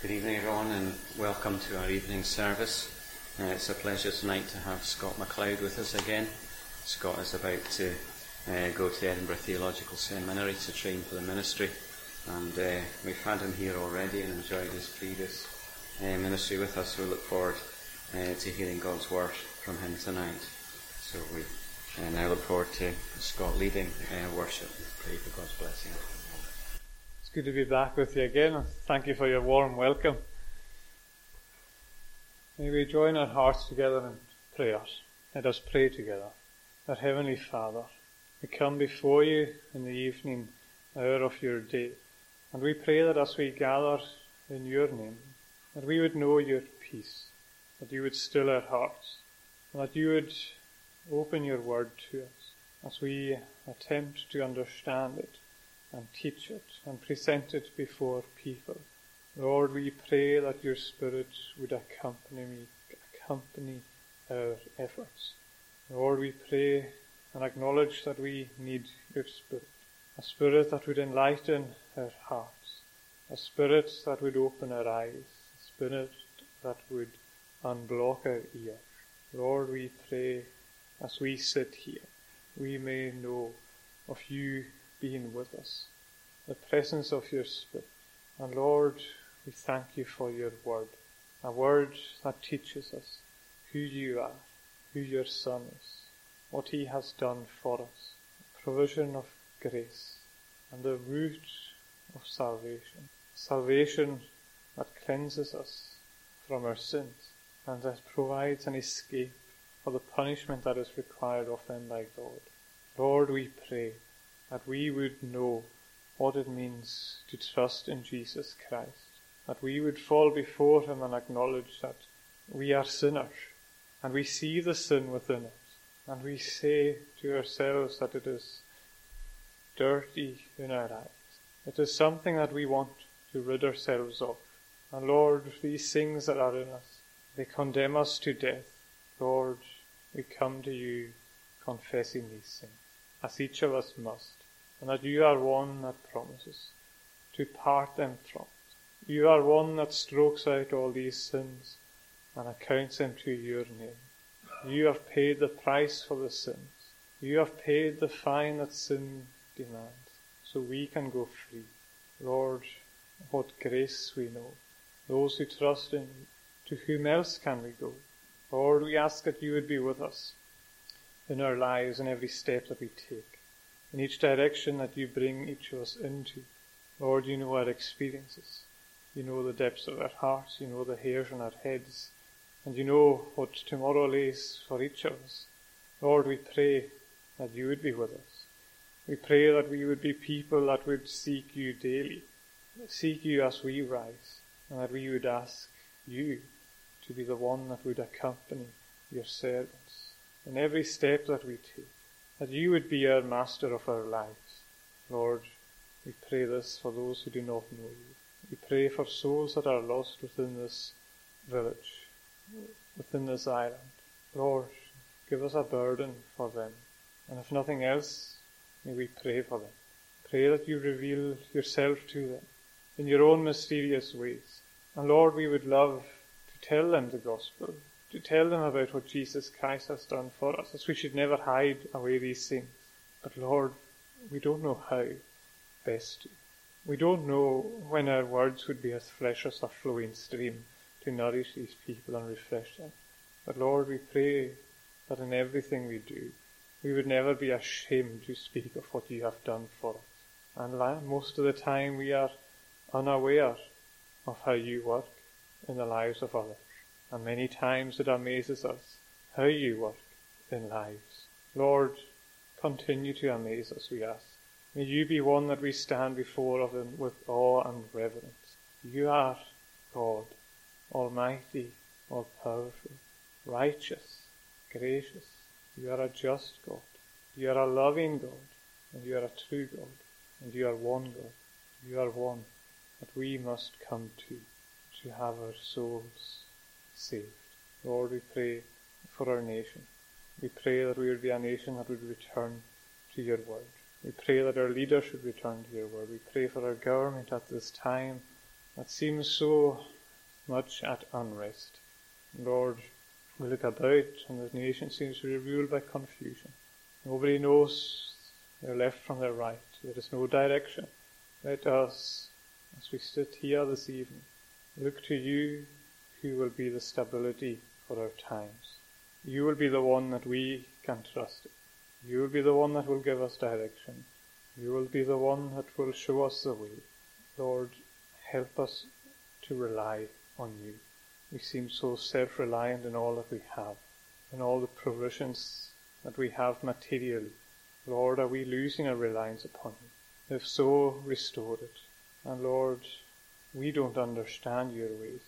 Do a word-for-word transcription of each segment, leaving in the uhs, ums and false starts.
Good evening, everyone, and welcome to our evening service. Uh, it's a pleasure tonight to have Scott Macleod with us again. Scott is about to uh, go to Edinburgh Theological Seminary to train for the ministry, and uh, we've had him here already and enjoyed his previous uh, ministry with us. We look forward uh, to hearing God's word from him tonight. So we uh, now look forward to Scott leading uh, worship. Pray for God's blessing. It's good to be back with you again, and thank you for your warm welcome. May we join our hearts together in prayers. Let us pray together. Our Heavenly Father, we come before you in the evening hour of your day, and we pray that as we gather in your name, that we would know your peace, that you would still our hearts, and that you would open your word to us as we attempt to understand it, and teach it, and present it before people. Lord, we pray that your Spirit would accompany me, accompany our efforts. Lord, we pray and acknowledge that we need your Spirit, a Spirit that would enlighten our hearts, a Spirit that would open our eyes, a Spirit that would unblock our ears. Lord, we pray as we sit here, we may know of you being with us, the presence of your Spirit. And Lord, we thank you for your word, a word that teaches us who you are, who your Son is, what he has done for us, the provision of grace, and the root of salvation, salvation that cleanses us from our sins, and that provides an escape for the punishment that is required of them by God. Lord, we pray that we would know what it means to trust in Jesus Christ, that we would fall before him and acknowledge that we are sinners, and we see the sin within us, and we say to ourselves that it is dirty in our eyes. It is something that we want to rid ourselves of. And Lord, these things that are in us, they condemn us to death. Lord, we come to you confessing these things, as each of us must, and that you are one that promises to part them from us. You are one that strokes out all these sins and accounts them to your name. You have paid the price for the sins. You have paid the fine that sin demands, so we can go free. Lord, what grace we know. Those who trust in you, to whom else can we go? Lord, we ask that you would be with us in our lives, in every step that we take, in each direction that you bring each of us into. Lord, you know our experiences. You know the depths of our hearts. You know the hairs on our heads. And you know what tomorrow lays for each of us. Lord, we pray that you would be with us. We pray that we would be people that would seek you daily, seek you as we rise, and that we would ask you to be the one that would accompany your servants in every step that we take, that you would be our master of our lives. Lord, we pray this for those who do not know you. We pray for souls that are lost within this village, within this island. Lord, give us a burden for them. And if nothing else, may we pray for them. Pray that you reveal yourself to them in your own mysterious ways. And Lord, we would love to tell them the gospel, to tell them about what Jesus Christ has done for us, as we should never hide away these things. But Lord, we don't know how best to. We don't know when our words would be as fresh as a flowing stream to nourish these people and refresh them. But Lord, we pray that in everything we do, we would never be ashamed to speak of what you have done for us. And most of the time we are unaware of how you work in the lives of others. And many times it amazes us how you work in lives. Lord, continue to amaze us, we ask. May you be one that we stand before of him with awe and reverence. You are God, almighty, all-powerful, righteous, gracious. You are a just God. You are a loving God. And you are a true God. And you are one God. You are one that we must come to, to have our souls saved. Lord, we pray for our nation. We pray that we would be a nation that would return to your word. We pray that our leaders should return to your word. We pray for our government at this time that seems so much at unrest. Lord, we look about and the nation seems to be ruled by confusion. Nobody knows their left from their right. There is no direction. Let us, as we sit here this evening, look to you who will be the stability for our times. You will be the one that we can trust. You will be the one that will give us direction. You will be the one that will show us the way. Lord, help us to rely on you. We seem so self-reliant in all that we have, in all the provisions that we have materially. Lord, are we losing our reliance upon you? If so, restore it. And Lord, we don't understand your ways,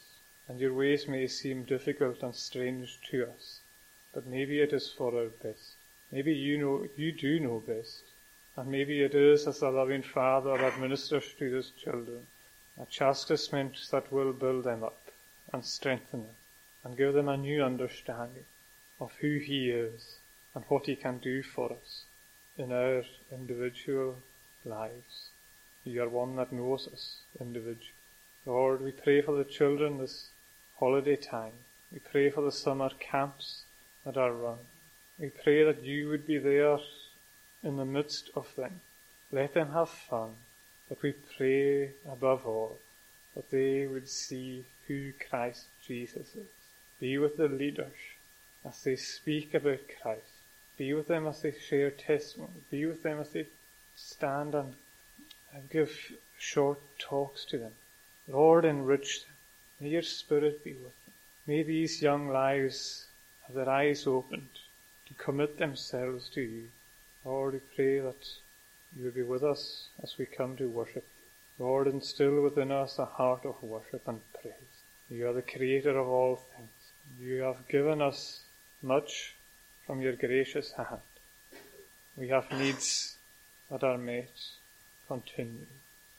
and your ways may seem difficult and strange to us, but maybe it is for our best. Maybe you know, you do know best. And maybe it is as a loving father that ministers to his children, a chastisement that will build them up and strengthen them and give them a new understanding of who he is and what he can do for us in our individual lives. You are one that knows us individually. Lord, we pray for the children this holiday time. We pray for the summer camps that are run. We pray that you would be there in the midst of them. Let them have fun, but we pray above all that they would see who Christ Jesus is. Be with the leaders as they speak about Christ. Be with them as they share testimony. Be with them as they stand and, and give short talks to them. Lord, enrich them. May your Spirit be with them. May these young lives have their eyes opened to commit themselves to you. Lord, we pray that you will be with us as we come to worship you. Lord, instill within us a heart of worship and praise. You are the creator of all things. You have given us much from your gracious hand. We have needs that are met continually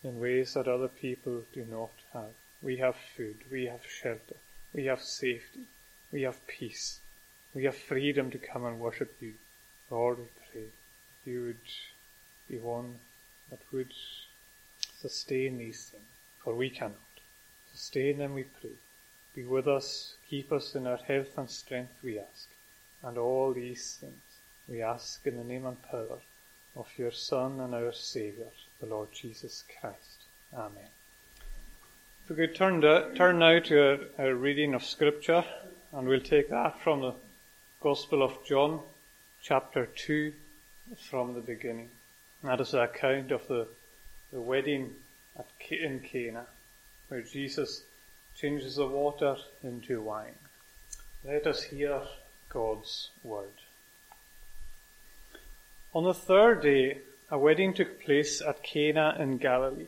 in ways that other people do not have. We have food, we have shelter, we have safety, we have peace. We have freedom to come and worship you. Lord, we pray that you would be one that would sustain these things, for we cannot. Sustain them, we pray. Be with us, keep us in our health and strength, we ask. And all these things we ask in the name and power of your Son and our Saviour, the Lord Jesus Christ. Amen. If we could turn, to, turn now to our, our reading of Scripture, and we'll take that from the Gospel of John, chapter two, from the beginning. That is the account of the, the wedding at, in Cana, where Jesus changes the water into wine. Let us hear God's word. On the third day, a wedding took place at Cana in Galilee.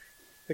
the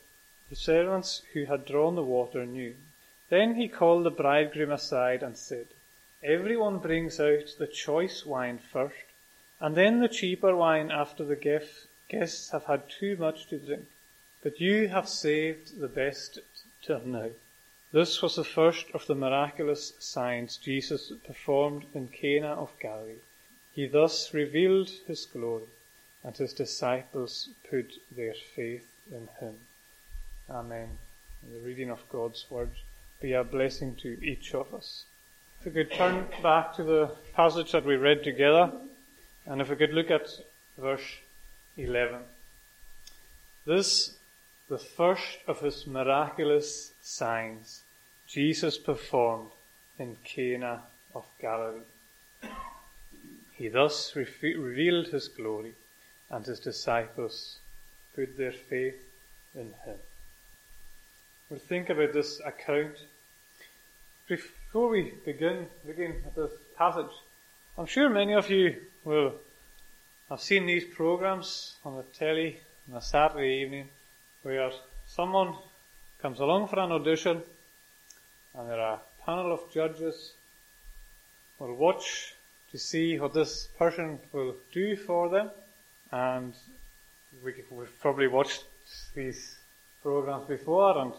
the servants who had drawn the water knew. Then he called the bridegroom aside and said, "Everyone brings out the choice wine first, and then the cheaper wine after the guests have had too much to drink. But you have saved the best till now." This was the first of the miraculous signs Jesus performed in Cana of Galilee. He thus revealed his glory, and his disciples put their faith in him. Amen. The reading of God's word be a blessing to each of us. If we could turn back to the passage that we read together, and if we could look at verse eleven. This the first of his miraculous signs Jesus performed in Cana of Galilee. He thus re- revealed his glory, and his disciples put their faith in him. We'll think about this account. Before we begin, begin this passage, I'm sure many of you will have seen these programs on the telly on a Saturday evening where someone comes along for an audition and there are a panel of judges who will watch to see what this person will do for them. And we, we've probably watched these programs before, and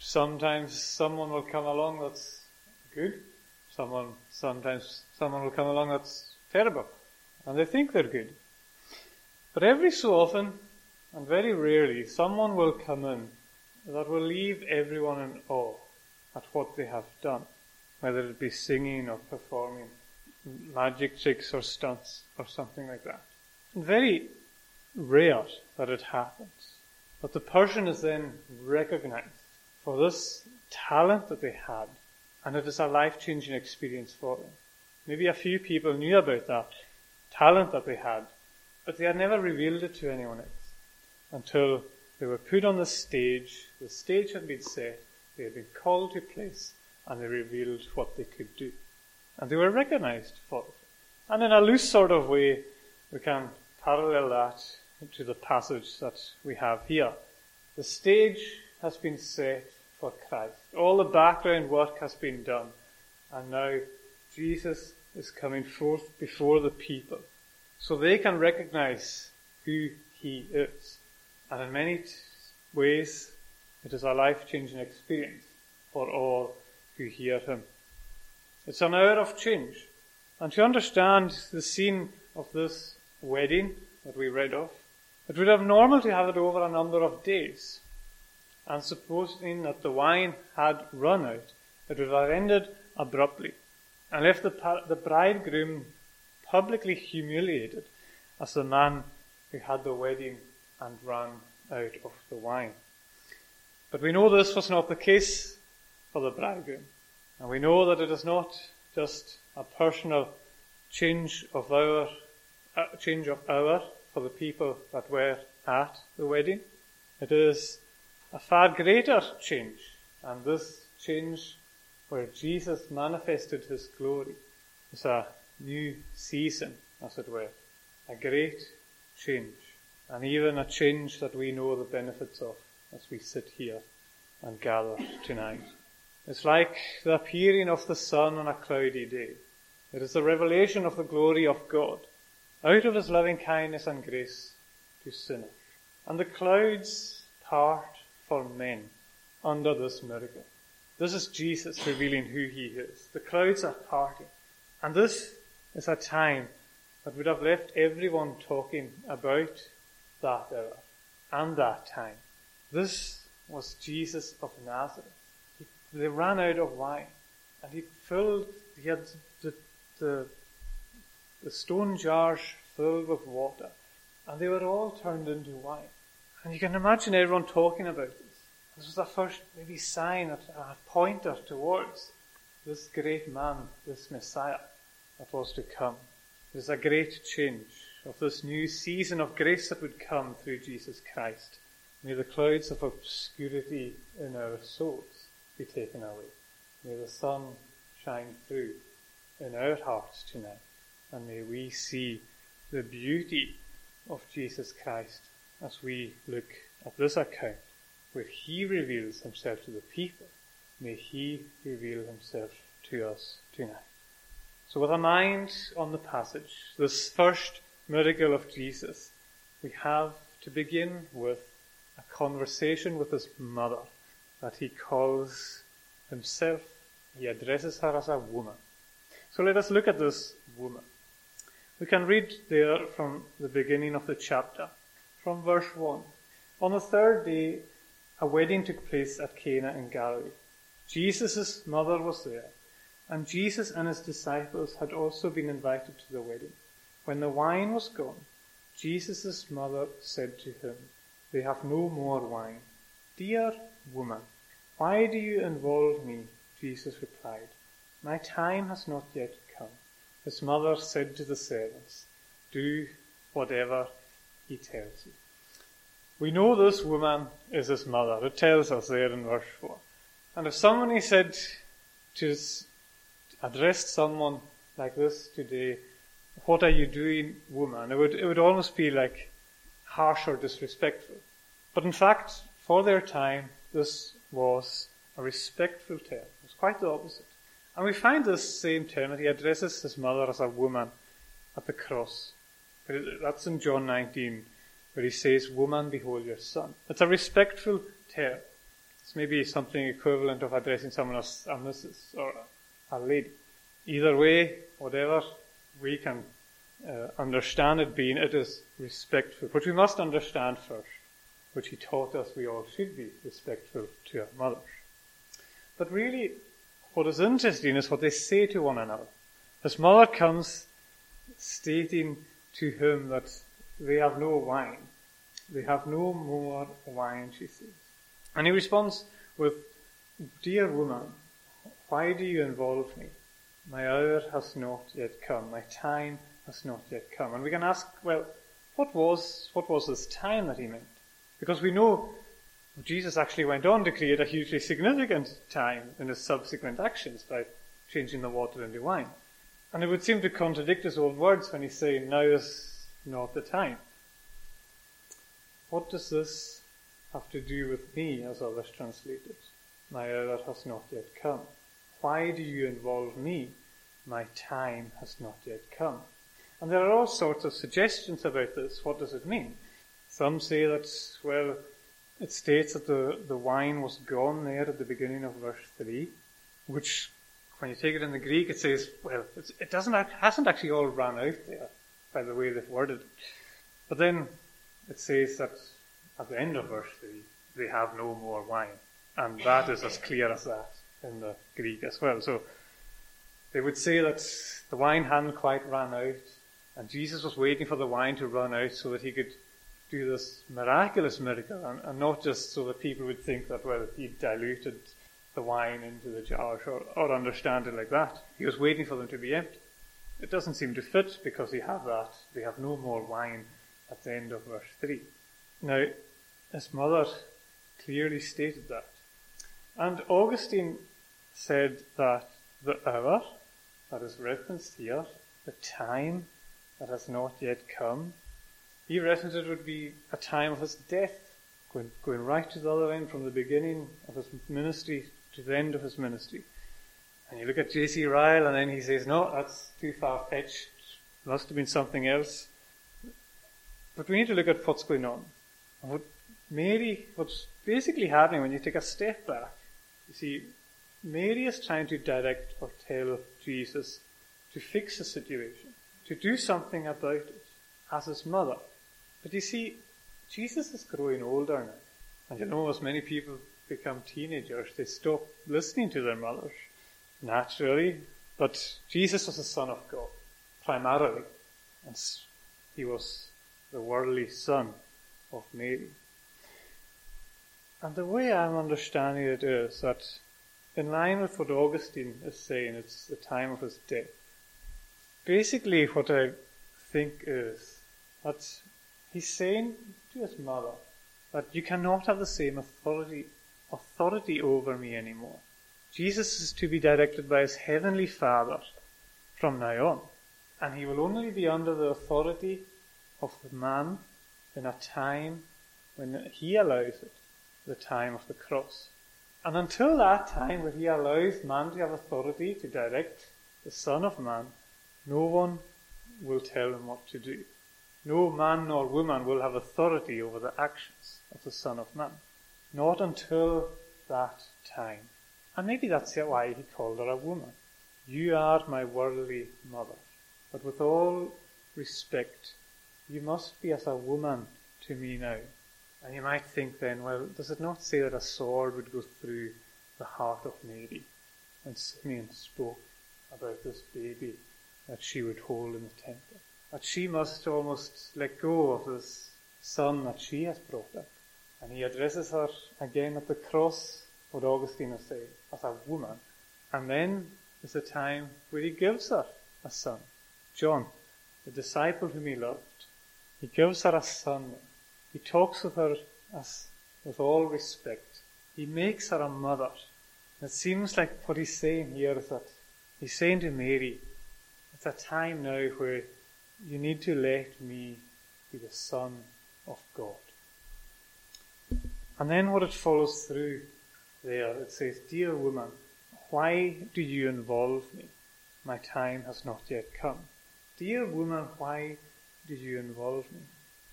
sometimes someone will come along that's good. Someone, sometimes someone will come along that's terrible, and they think they're good. But every so often, and very rarely, someone will come in that will leave everyone in awe at what they have done, whether it be singing or performing magic tricks or stunts or something like that. It's very rare that it happens, but the person is then recognized for this talent that they had, and it is a life-changing experience for them. Maybe a few people knew about that talent that they had, but they had never revealed it to anyone else until they were put on the stage. The stage had been set, they had been called to place, and they revealed what they could do. And they were recognized for it. And in a loose sort of way, we can parallel that to the passage that we have here. The stage has been set for Christ. All the background work has been done, and now Jesus is coming forth before the people, so they can recognize who he is. And in many ways, it is a life-changing experience for all who hear him. It's an hour of change. And to understand the scene of this wedding that we read of, it would have been normal to have it over a number of days. And supposing that the wine had run out, it would have ended abruptly and left the, the bridegroom publicly humiliated as the man who had the wedding and ran out of the wine. But we know this was not the case for the bridegroom. And we know that it is not just a personal change of hour, uh, change of hour for the people that were at the wedding. It is a far greater change, and this change where Jesus manifested his glory is a new season, as it were, a great change, and even a change that we know the benefits of as we sit here and gather tonight. It's like the appearing of the sun on a cloudy day. It is the revelation of the glory of God, out of his loving kindness and grace to sinners. And the clouds part for men under this miracle. This is Jesus revealing who he is. The clouds are parting. And this is a time that would have left everyone talking about that era and that time. This was Jesus of Nazareth. They ran out of wine, and he filled, he had the, the, the stone jars filled with water, and they were all turned into wine. And you can imagine everyone talking about this. This was the first maybe sign, a pointer towards this great man, this Messiah that was to come. It was a great change of this new season of grace that would come through Jesus Christ. May the clouds of obscurity in our souls be taken away. May the sun shine through in our hearts tonight, and may we see the beauty of Jesus Christ as we look at this account where he reveals himself to the people. May he reveal himself to us tonight. So with a mind on the passage, this first miracle of Jesus, we have to begin with a conversation with his mother that he calls himself, he addresses her as a woman. So let us look at this woman. We can read there from the beginning of the chapter, from verse one. On the third day, a wedding took place at Cana in Galilee. Jesus' mother was there, and Jesus and his disciples had also been invited to the wedding. When the wine was gone, Jesus' mother said to him, "They have no more wine." "Dear woman, why do you involve me?" Jesus replied, "My time has not yet come." His mother said to the servants, "Do whatever he tells you." We know this woman is his mother. It tells us there in verse four. And if somebody said to his, addressed someone like this today, "What are you doing, woman?" It would, it would almost be like harsh or disrespectful. But in fact, for their time, this was a respectful term. It was quite the opposite. And we find this same term that he addresses his mother as a woman at the cross. That's in John nineteen, where he says, "Woman, behold your son." It's a respectful term. It's maybe something equivalent of addressing someone as a missus or a lady. Either way, whatever we can uh, understand it being, it is respectful. But we must understand first, which he taught us we all should be respectful to our mothers. But really, what is interesting is what they say to one another. His mother comes stating to him that they have no wine. They have no more wine, she says. And he responds with, "Dear woman, why do you involve me? My hour has not yet come. My time has not yet come." And we can ask, well, what was what was this time that he meant? Because we know Jesus actually went on to create a hugely significant time in his subsequent actions by changing the water into wine. And it would seem to contradict his own words when he's saying, "Now is not the time." What does this have to do with me, as others translate it? "My hour has not yet come. Why do you involve me? My time has not yet come." And there are all sorts of suggestions about this. What does it mean? Some say that, well, it states that the, the wine was gone there at the beginning of verse three, which, when you take it in the Greek, it says, well, it's, it doesn't it hasn't actually all run out there, by the way they've worded it. But then it says that at the end of verse three, they have no more wine. And that is as clear as that in the Greek as well. So they would say that the wine hadn't quite run out, and Jesus was waiting for the wine to run out so that he could do this miraculous miracle, and, and not just so that people would think that, well, he diluted the wine into the jars, or, or understand it like that. He was waiting for them to be empty. It doesn't seem to fit, because they have that. They have no more wine at the end of verse three. Now, his mother clearly stated that. And Augustine said that the hour that is referenced here, the time that has not yet come, he reckoned it would be a time of his death, going, going right to the other end from the beginning of his ministry to the end of his ministry. And you look at J C Ryle, and then he says, no, that's too far-fetched. It must have been something else. But we need to look at what's going on. And what Mary, what's basically happening when you take a step back, you see, Mary is trying to direct or tell Jesus to fix the situation, to do something about it as his mother. But you see, Jesus is growing older now. And you know, as many people become teenagers, they stop listening to their mothers, naturally. But Jesus was the Son of God, primarily. And he was the worldly son of Mary. And the way I'm understanding it is that, in line with what Augustine is saying, it's the time of his death. Basically, what I think is that he's saying to his mother that you cannot have the same authority authority over me anymore. Jesus is to be directed by his heavenly Father from now on, and he will only be under the authority of the man in a time when he allows it, the time of the cross. And until that time when he allows man to have authority to direct the Son of Man, no one will tell him what to do. No man nor woman will have authority over the actions of the Son of Man. Not until that time. And maybe that's why he called her a woman. You are my worldly mother, but with all respect, you must be as a woman to me now. And you might think then, well, does it not say that a sword would go through the heart of Mary? And Simeon spoke about this baby that she would hold in the temple. That she must almost let go of this son that she has brought up And he addresses her again at the cross, what Augustine is saying, as a woman. And then is the time where he gives her a son. John, the disciple whom he loved, he gives her a son. He talks with her as with all respect. He makes her a mother. And it seems like what he's saying here is that he's saying to Mary, it's a time now where you need to let me be the Son of God. And then what it follows through there, it says, dear woman, why do you involve me? My time has not yet come. Dear woman, why do you involve me?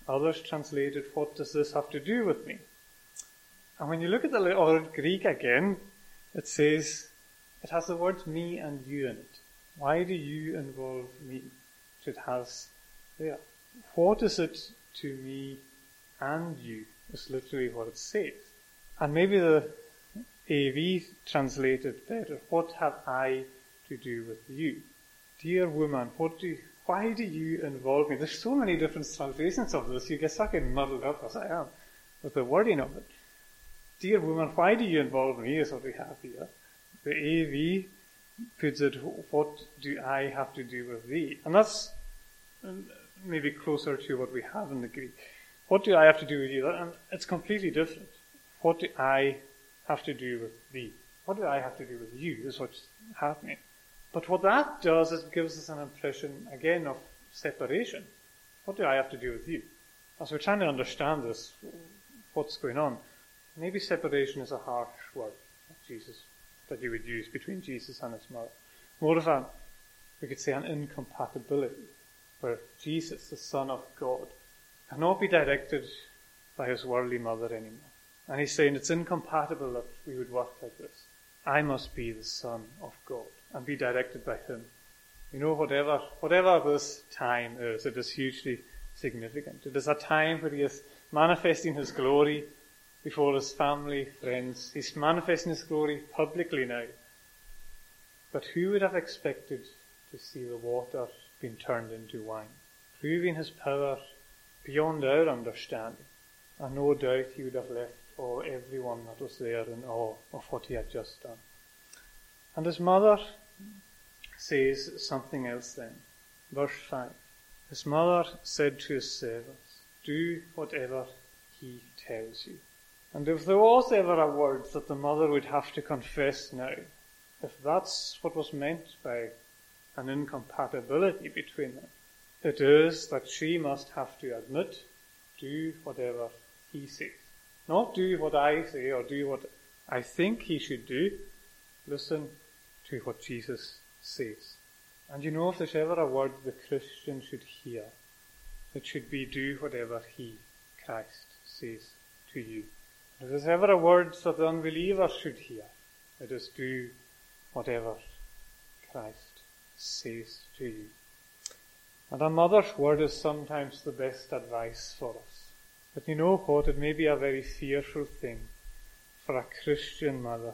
Others translated, what does this have to do with me? And when you look at the old Greek again, it says, it has the words me and you in it. Why do you involve me? It has there. What is it to me and you? Is literally what it says. And maybe the A V translated better. What have I to do with you? Dear woman, what do? why do you involve me? There's so many different translations of this. You get stuck in muddled up as I am with the wording of it. Dear woman, why do you involve me is what we have here. The A V puts it, what do I have to do with thee? And that's maybe closer to what we have in the Greek. What do I have to do with you? And it's completely different. What do I have to do with thee? What do I have to do with you is what's happening. But what that does is it gives us an impression, again, of separation. What do I have to do with you? As we're trying to understand this, what's going on, maybe separation is a harsh word that Jesus, that you would use between Jesus and his mother. More of a, we could say, an incompatibility, where Jesus, the Son of God, cannot be directed by his worldly mother anymore. And he's saying it's incompatible that we would work like this. I must be the Son of God and be directed by him. You know, whatever whatever this time is, it is hugely significant. It is a time where he is manifesting his glory before his family, friends. He's manifesting his glory publicly now. But who would have expected to see the water being turned into wine? Proving his power beyond our understanding. And no doubt he would have left all everyone that was there in awe of what he had just done. And his mother says something else then. Verse five. His mother said to his servants, do whatever he tells you. And if there was ever a word that the mother would have to confess now, if that's what was meant by an incompatibility between them, it is that she must have to admit, do whatever he says. Not do what I say or do what I think he should do. Listen to what Jesus says. And you know, if there's ever a word the Christian should hear, it should be do whatever he, Christ, says to you. If there's ever a word that the unbeliever should hear, it is do whatever Christ says to you. And a mother's word is sometimes the best advice for us. But you know what? It may be a very fearful thing for a Christian mother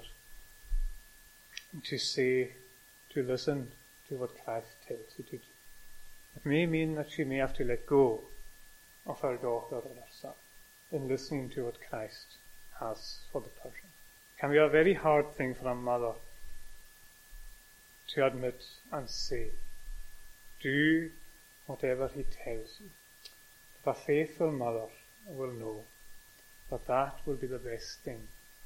to say, to listen to what Christ tells you to do. It may mean that she may have to let go of her daughter or her son in listening to what Christ has for the person. It can be a very hard thing for a mother to admit and say, do whatever he tells you. But a faithful mother will know that that will be the best thing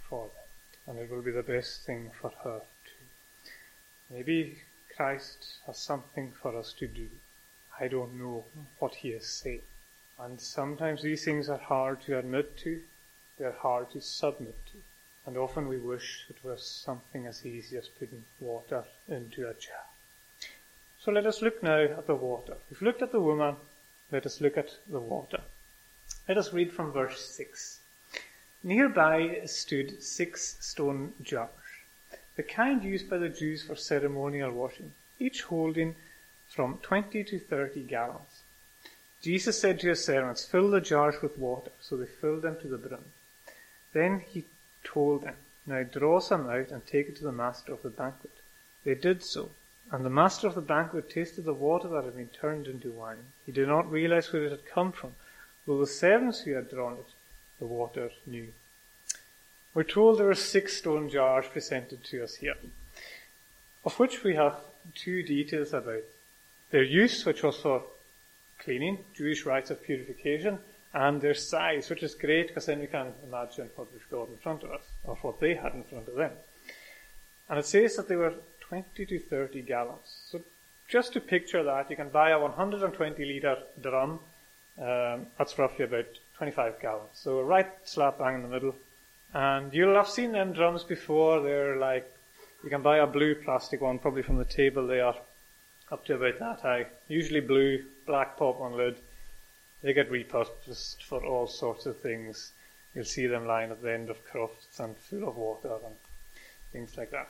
for them, and it will be the best thing for her too. Maybe Christ has something for us to do. I don't know what he is saying. And sometimes these things are hard to admit to, they're hard to submit to. And often we wish it were something as easy as putting water into a jar. So let us look now at the water. We've looked at the woman, let us look at the water. Let us read from verse six. Nearby stood six stone jars, the kind used by the Jews for ceremonial washing, each holding from twenty to thirty gallons. Jesus said to his servants, fill the jars with water. So they filled them to the brim. Then he told them, now draw some out and take it to the master of the banquet. They did so, and the master of the banquet tasted the water that had been turned into wine. He did not realize where it had come from, though the servants who had drawn it the water new. We're told there are six stone jars presented to us here, of which we have two details about their use, which was for cleaning, Jewish rites of purification, and their size, which is great because then we can imagine what we've got in front of us, or what they had in front of them. And it says that they were twenty to thirty gallons. So just to picture that, you can buy a one hundred twenty litre drum, um, that's roughly about twenty-five gallons. So right slap bang in the middle. And you'll have seen them drums before. They're like, you can buy a blue plastic one, probably from the table. They are up to about that high. Usually blue, black pop on lid. They get repurposed for all sorts of things. You'll see them lying at the end of crofts and full of water and things like that.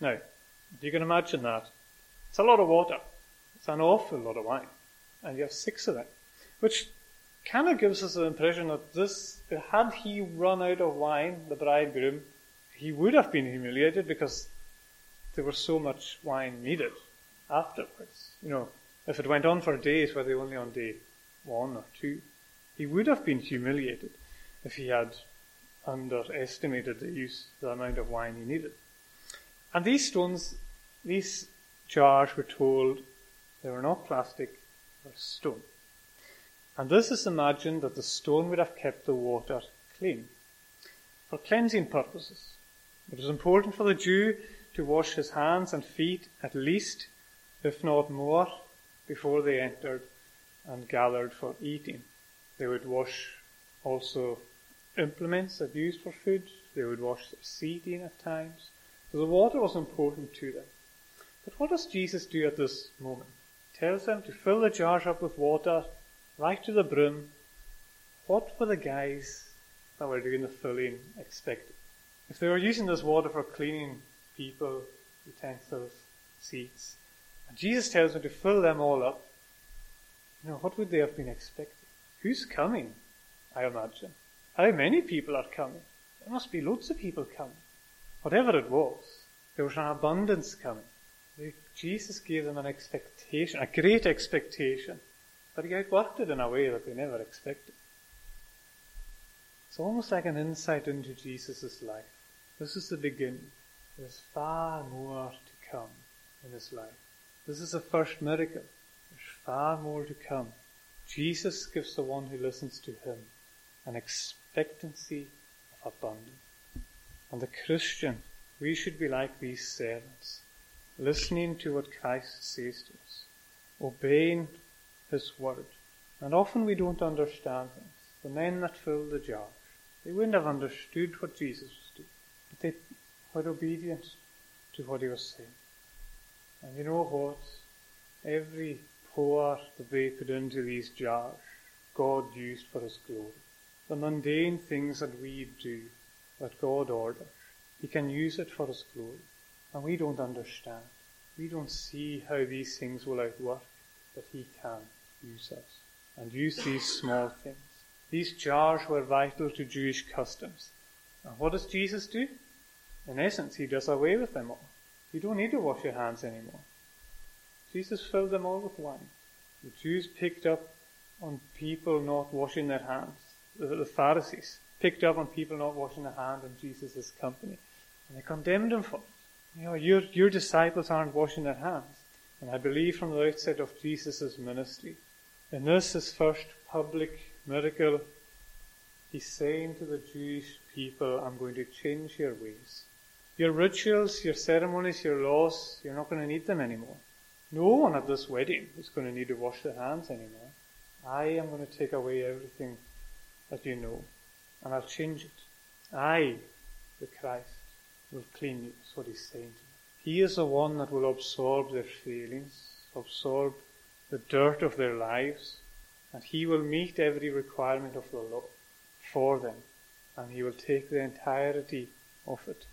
Now, if you can imagine that, it's a lot of water. It's an awful lot of wine. And you have six of them, which kind of gives us the impression that this, had he run out of wine, the bridegroom, he would have been humiliated because there was so much wine needed afterwards. You know, if it went on for days, were they only on day one or two, he would have been humiliated if he had underestimated the use, the amount of wine he needed. And these stones, these jars, were told they were not plastic, they were stone. And this is imagined that the stone would have kept the water clean for cleansing purposes. It was important for the Jew to wash his hands and feet at least, if not more, before they entered and gathered for eating. They would wash also implements that they used for food. They would wash their seating at times. So the water was important to them. But what does Jesus do at this moment? He tells them to fill the jars up with water right to the brim. What were the guys that were doing the filling expected? If they were using this water for cleaning people, utensils, seats, and Jesus tells them to fill them all up, you know, what would they have been expecting? Who's coming, I imagine? How many people are coming? There must be loads of people coming. Whatever it was, there was an abundance coming. Jesus gave them an expectation, a great expectation, but he outworked it in a way that they never expected. It's almost like an insight into Jesus' life. This is the beginning. There's far more to come in his life. This is the first miracle. There's far more to come. Jesus gives the one who listens to him an expectancy of abundance. And the Christian, we should be like these servants, listening to what Christ says to us, obeying his word. And often we don't understand things. The men that filled the jars, they wouldn't have understood what Jesus was doing, but they were obedient to what he was saying. And you know what? Every pour that they put into these jars, God used for his glory. The mundane things that we do, that God orders, he can use it for his glory. And we don't understand. We don't see how these things will outwork, but he can use us and use these small things. These jars were vital to Jewish customs. And what does Jesus do? In essence, he does away with them all. You don't need to wash your hands anymore. Jesus filled them all with wine. The Jews picked up on people not washing their hands. The Pharisees picked up on people not washing their hands in Jesus' company. And they condemned him for it. You know, your, your disciples aren't washing their hands. And I believe from the outset of Jesus' ministry, in this his first public miracle, he's saying to the Jewish people, I'm going to change your ways. Your rituals, your ceremonies, your laws, you're not going to need them anymore. No one at this wedding is going to need to wash their hands anymore. I am going to take away everything that you know, and I'll change it. I, the Christ, will clean you, is what he's saying to me. He is the one that will absorb their failings, absorb the dirt of their lives, and he will meet every requirement of the law for them, and he will take the entirety of it.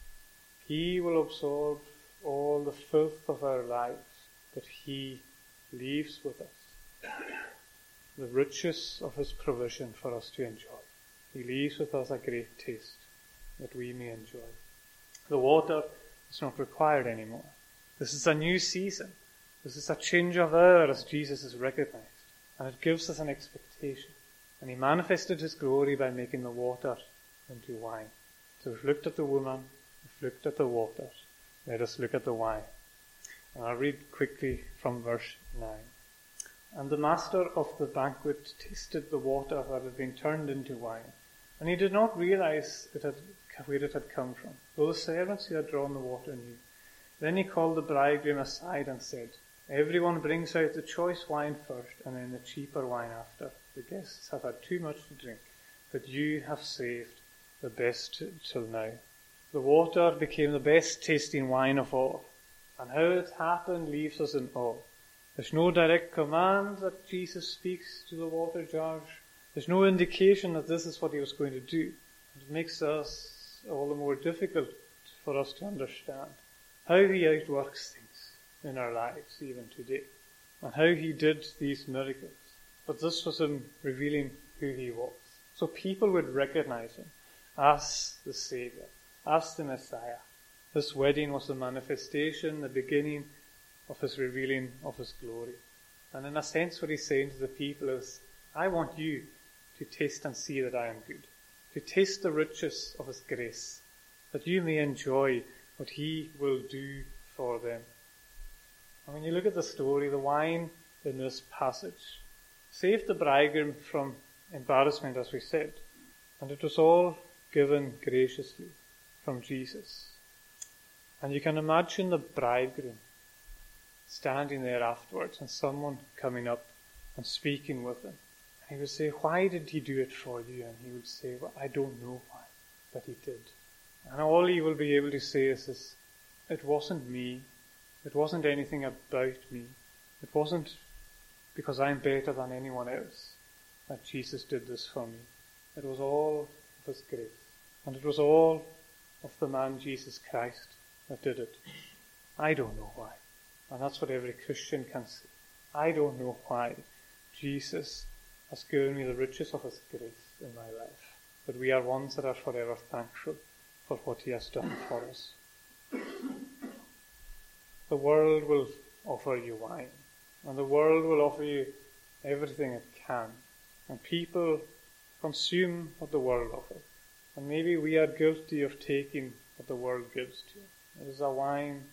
He will absorb all the filth of our lives that he leaves with us, the riches of his provision for us to enjoy. He leaves with us a great taste that we may enjoy. The water, it's not required anymore. This is a new season. This is a change of air, as Jesus is recognized. And it gives us an expectation. And he manifested his glory by making the water into wine. So we've looked at the woman, we've looked at the water. Let us look at the wine. And I'll read quickly from verse nine. And the master of the banquet tasted the water that had been turned into wine, and he did not realize it had, where it had come from, though the servants who had drawn the water knew. Then he called the bridegroom aside and said, Everyone brings out the choice wine first, and then the cheaper wine after. The guests have had too much to drink, but you have saved the best till now. The water became the best tasting wine of all, and how it happened leaves us in awe. There's no direct command that Jesus speaks to the water jars. There's no indication that this is what he was going to do. It makes us all the more difficult for us to understand how he outworks things in our lives, even today, and how he did these miracles. But this was him revealing who he was. So people would recognize him as the Savior, as the Messiah. This wedding was the manifestation, the beginning of his revealing of his glory. And in a sense what he's saying to the people is, I want you to taste and see that I am good, to taste the riches of his grace, that you may enjoy what he will do for them. And when you look at the story, the wine in this passage saved the bridegroom from embarrassment, as we said, and it was all given graciously from Jesus. And you can imagine the bridegroom standing there afterwards and someone coming up and speaking with him. And he would say, why did he do it for you? And he would say, well, I don't know why, but he did. And all he will be able to say is this, it wasn't me, it wasn't anything about me, it wasn't because I'm better than anyone else that Jesus did this for me. It was all of his grace, and it was all of the man Jesus Christ that did it. I don't know why. And that's what every Christian can say. I don't know why Jesus has given me the riches of his grace in my life, but we are ones that are forever thankful for what he has done for us. The world will offer you wine, and the world will offer you everything it can, and people consume what the world offers, and maybe we are guilty of taking what the world gives to us. It is a wine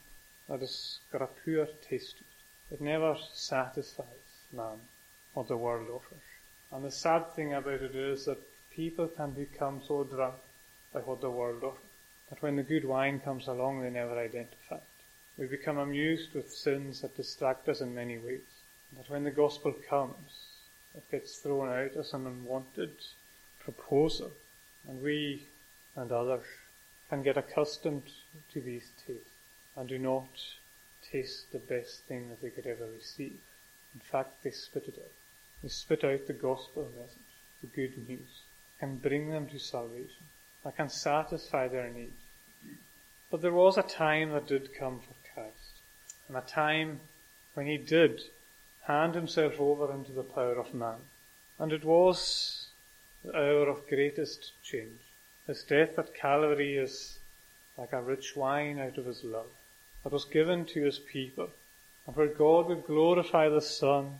that is got a poor taste to it. It never satisfies man what the world offers. And the sad thing about it is that people can become so drunk by what the world offers that when the good wine comes along, they never identify it. We become amused with sins that distract us in many ways. That when the gospel comes, it gets thrown out as an unwanted proposal. And we and others can get accustomed to these tastes and do not taste the best thing that they could ever receive. In fact, they spit it out. They spit out the gospel message, the good news, and bring them to salvation. That can satisfy their need. But there was a time that did come for Christ, and a time when he did hand himself over into the power of man. And it was the hour of greatest change. His death at Calvary is like a rich wine out of his love, that was given to his people, and where God would glorify the Son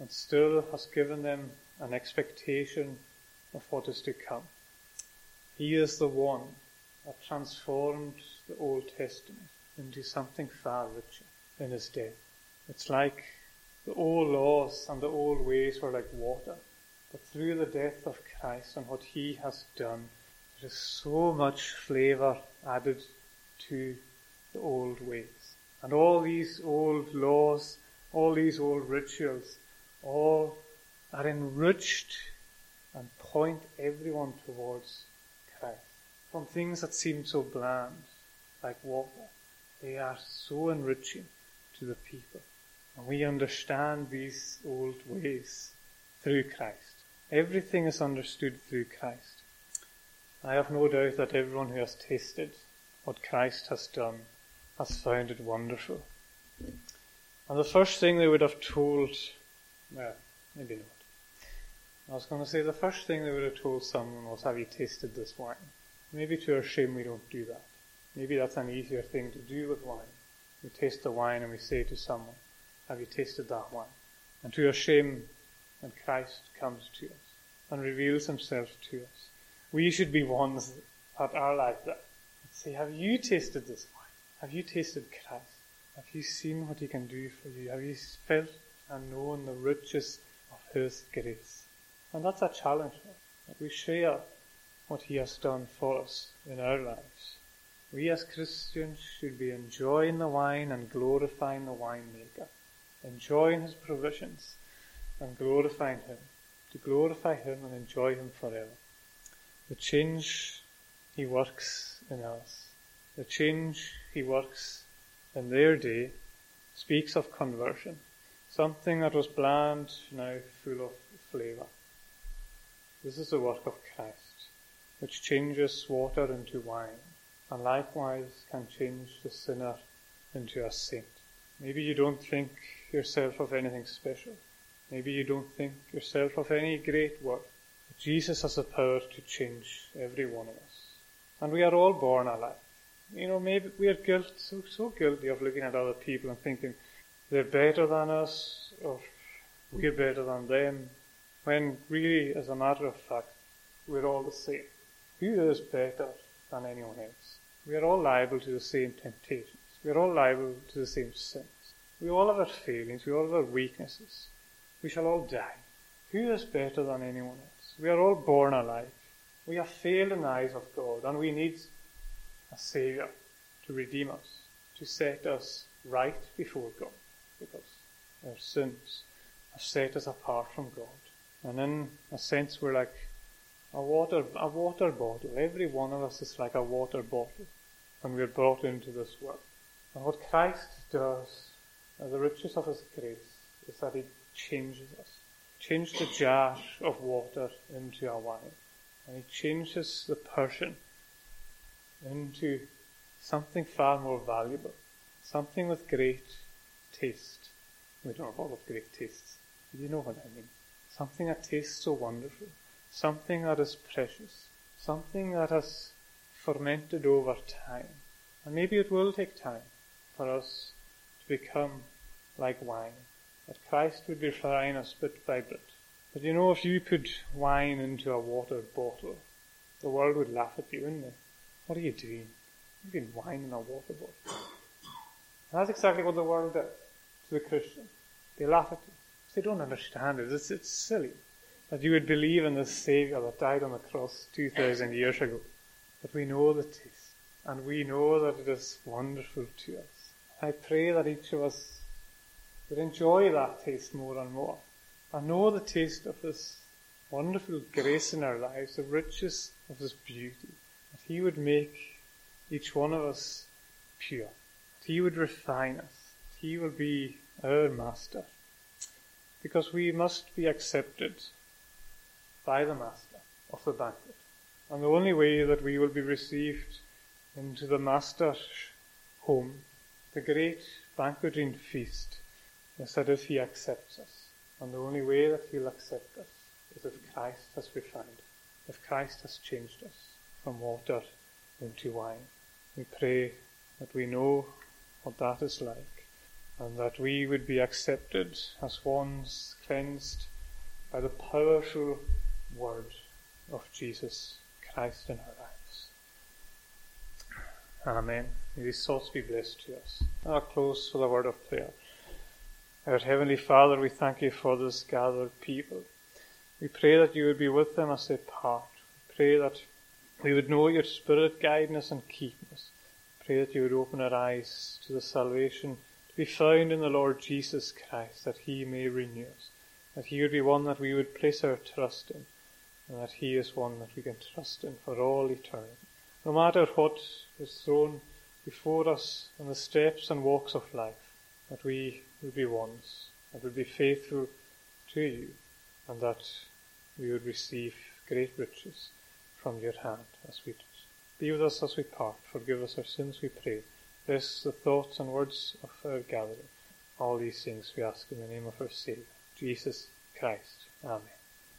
and still has given them an expectation of what is to come. He is the one that transformed the Old Testament into something far richer in his death. It's like the old laws and the old ways were like water, but through the death of Christ and what he has done, there is so much flavour added to the old ways. And all these old laws, all these old rituals, all are enriched and point everyone towards Christ. From things that seem so bland, like water, they are so enriching to the people. And we understand these old ways through Christ. Everything is understood through Christ. I have no doubt that everyone who has tasted what Christ has done has found it wonderful. And the first thing they would have told, well, maybe not. I was going to say the first thing they would have told someone was, have you tasted this wine? Maybe to our shame we don't do that. Maybe that's an easier thing to do with wine. We taste the wine and we say to someone, have you tasted that wine? And to our shame, when Christ comes to us, and reveals himself to us. We should be ones that are like that. Let's say, have you tasted this wine? Have you tasted Christ? Have you seen what he can do for you? Have you felt and known the riches of his grace? And that's a challenge, that we share what he has done for us in our lives. We as Christians should be enjoying the wine and glorifying the winemaker, enjoying his provisions and glorifying him, to glorify him and enjoy him forever. The change he works in us, the change he works in their day, speaks of conversion, something that was bland, now full of flavour. This is the work of Christ, which changes water into wine, and likewise can change the sinner into a saint. Maybe you don't think yourself of anything special. Maybe you don't think yourself of any great work. But Jesus has the power to change every one of us. And we are all born alike. You know, maybe we are guilt, so, so guilty of looking at other people and thinking they're better than us, or we're better than them, when really, as a matter of fact, we're all the same. Who is better than anyone else? We are all liable to the same temptations. We are all liable to the same sins. We all have our failings. We all have our weaknesses. We shall all die. Who is better than anyone else? We are all born alike. We have failed in the eyes of God, and we need a Saviour to redeem us, to set us right before God, because our sins have set us apart from God. And in a sense, we're like a water, a water bottle. Every one of us is like a water bottle when we're brought into this world. And what Christ does, the riches of his grace, is that he changes us. Changed the jar of water into a wine. And he changes the person into something far more valuable. Something with great taste. We don't have all of great tastes. You know what I mean. Something that tastes so wonderful. Something that is precious. Something that has fermented over time. And maybe it will take time for us to become like wine. That Christ would be frying us bit by bit. But you know, if you put wine into a water bottle, the world would laugh at you, wouldn't they? What are you doing? You're putting wine in a water bottle. And that's exactly what the world does to the Christian. They laugh at you. They don't understand it. It's, it's silly that you would believe in this Saviour that died on the cross two thousand years ago. But we know the taste, and we know that it is wonderful to us. I pray that each of us would enjoy that taste more and more, and know the taste of this wonderful grace in our lives, the riches of this beauty, that he would make each one of us pure, that he would refine us, that he will be our master, because we must be accepted by the master of the banquet. And the only way that we will be received into the master's home, the great banqueting feast, is that if he accepts us. And the only way that he'll accept us is if Christ has refined, if Christ has changed us from water into wine. We pray that we know what that is like, and that we would be accepted as ones cleansed by the powerful word of Jesus Christ in our lives. Amen. May these thoughts be blessed to us. I'll close with a word of prayer. Our Heavenly Father, we thank you for this gathered people. We pray that you would be with them as they part. We pray that we would know your Spirit guiding us and keeping us. We pray that you would open our eyes to the salvation to be found in the Lord Jesus Christ, that he may renew us, that he would be one that we would place our trust in, and that he is one that we can trust in for all eternity. No matter what is thrown before us in the steps and walks of life, that we would be ones that would be faithful to you, and that we would receive great riches from your hand as we do. Be with us as we part. Forgive us our sins, we pray. Bless the thoughts and words of our gathering. All these things we ask in the name of our Saviour, Jesus Christ. Amen.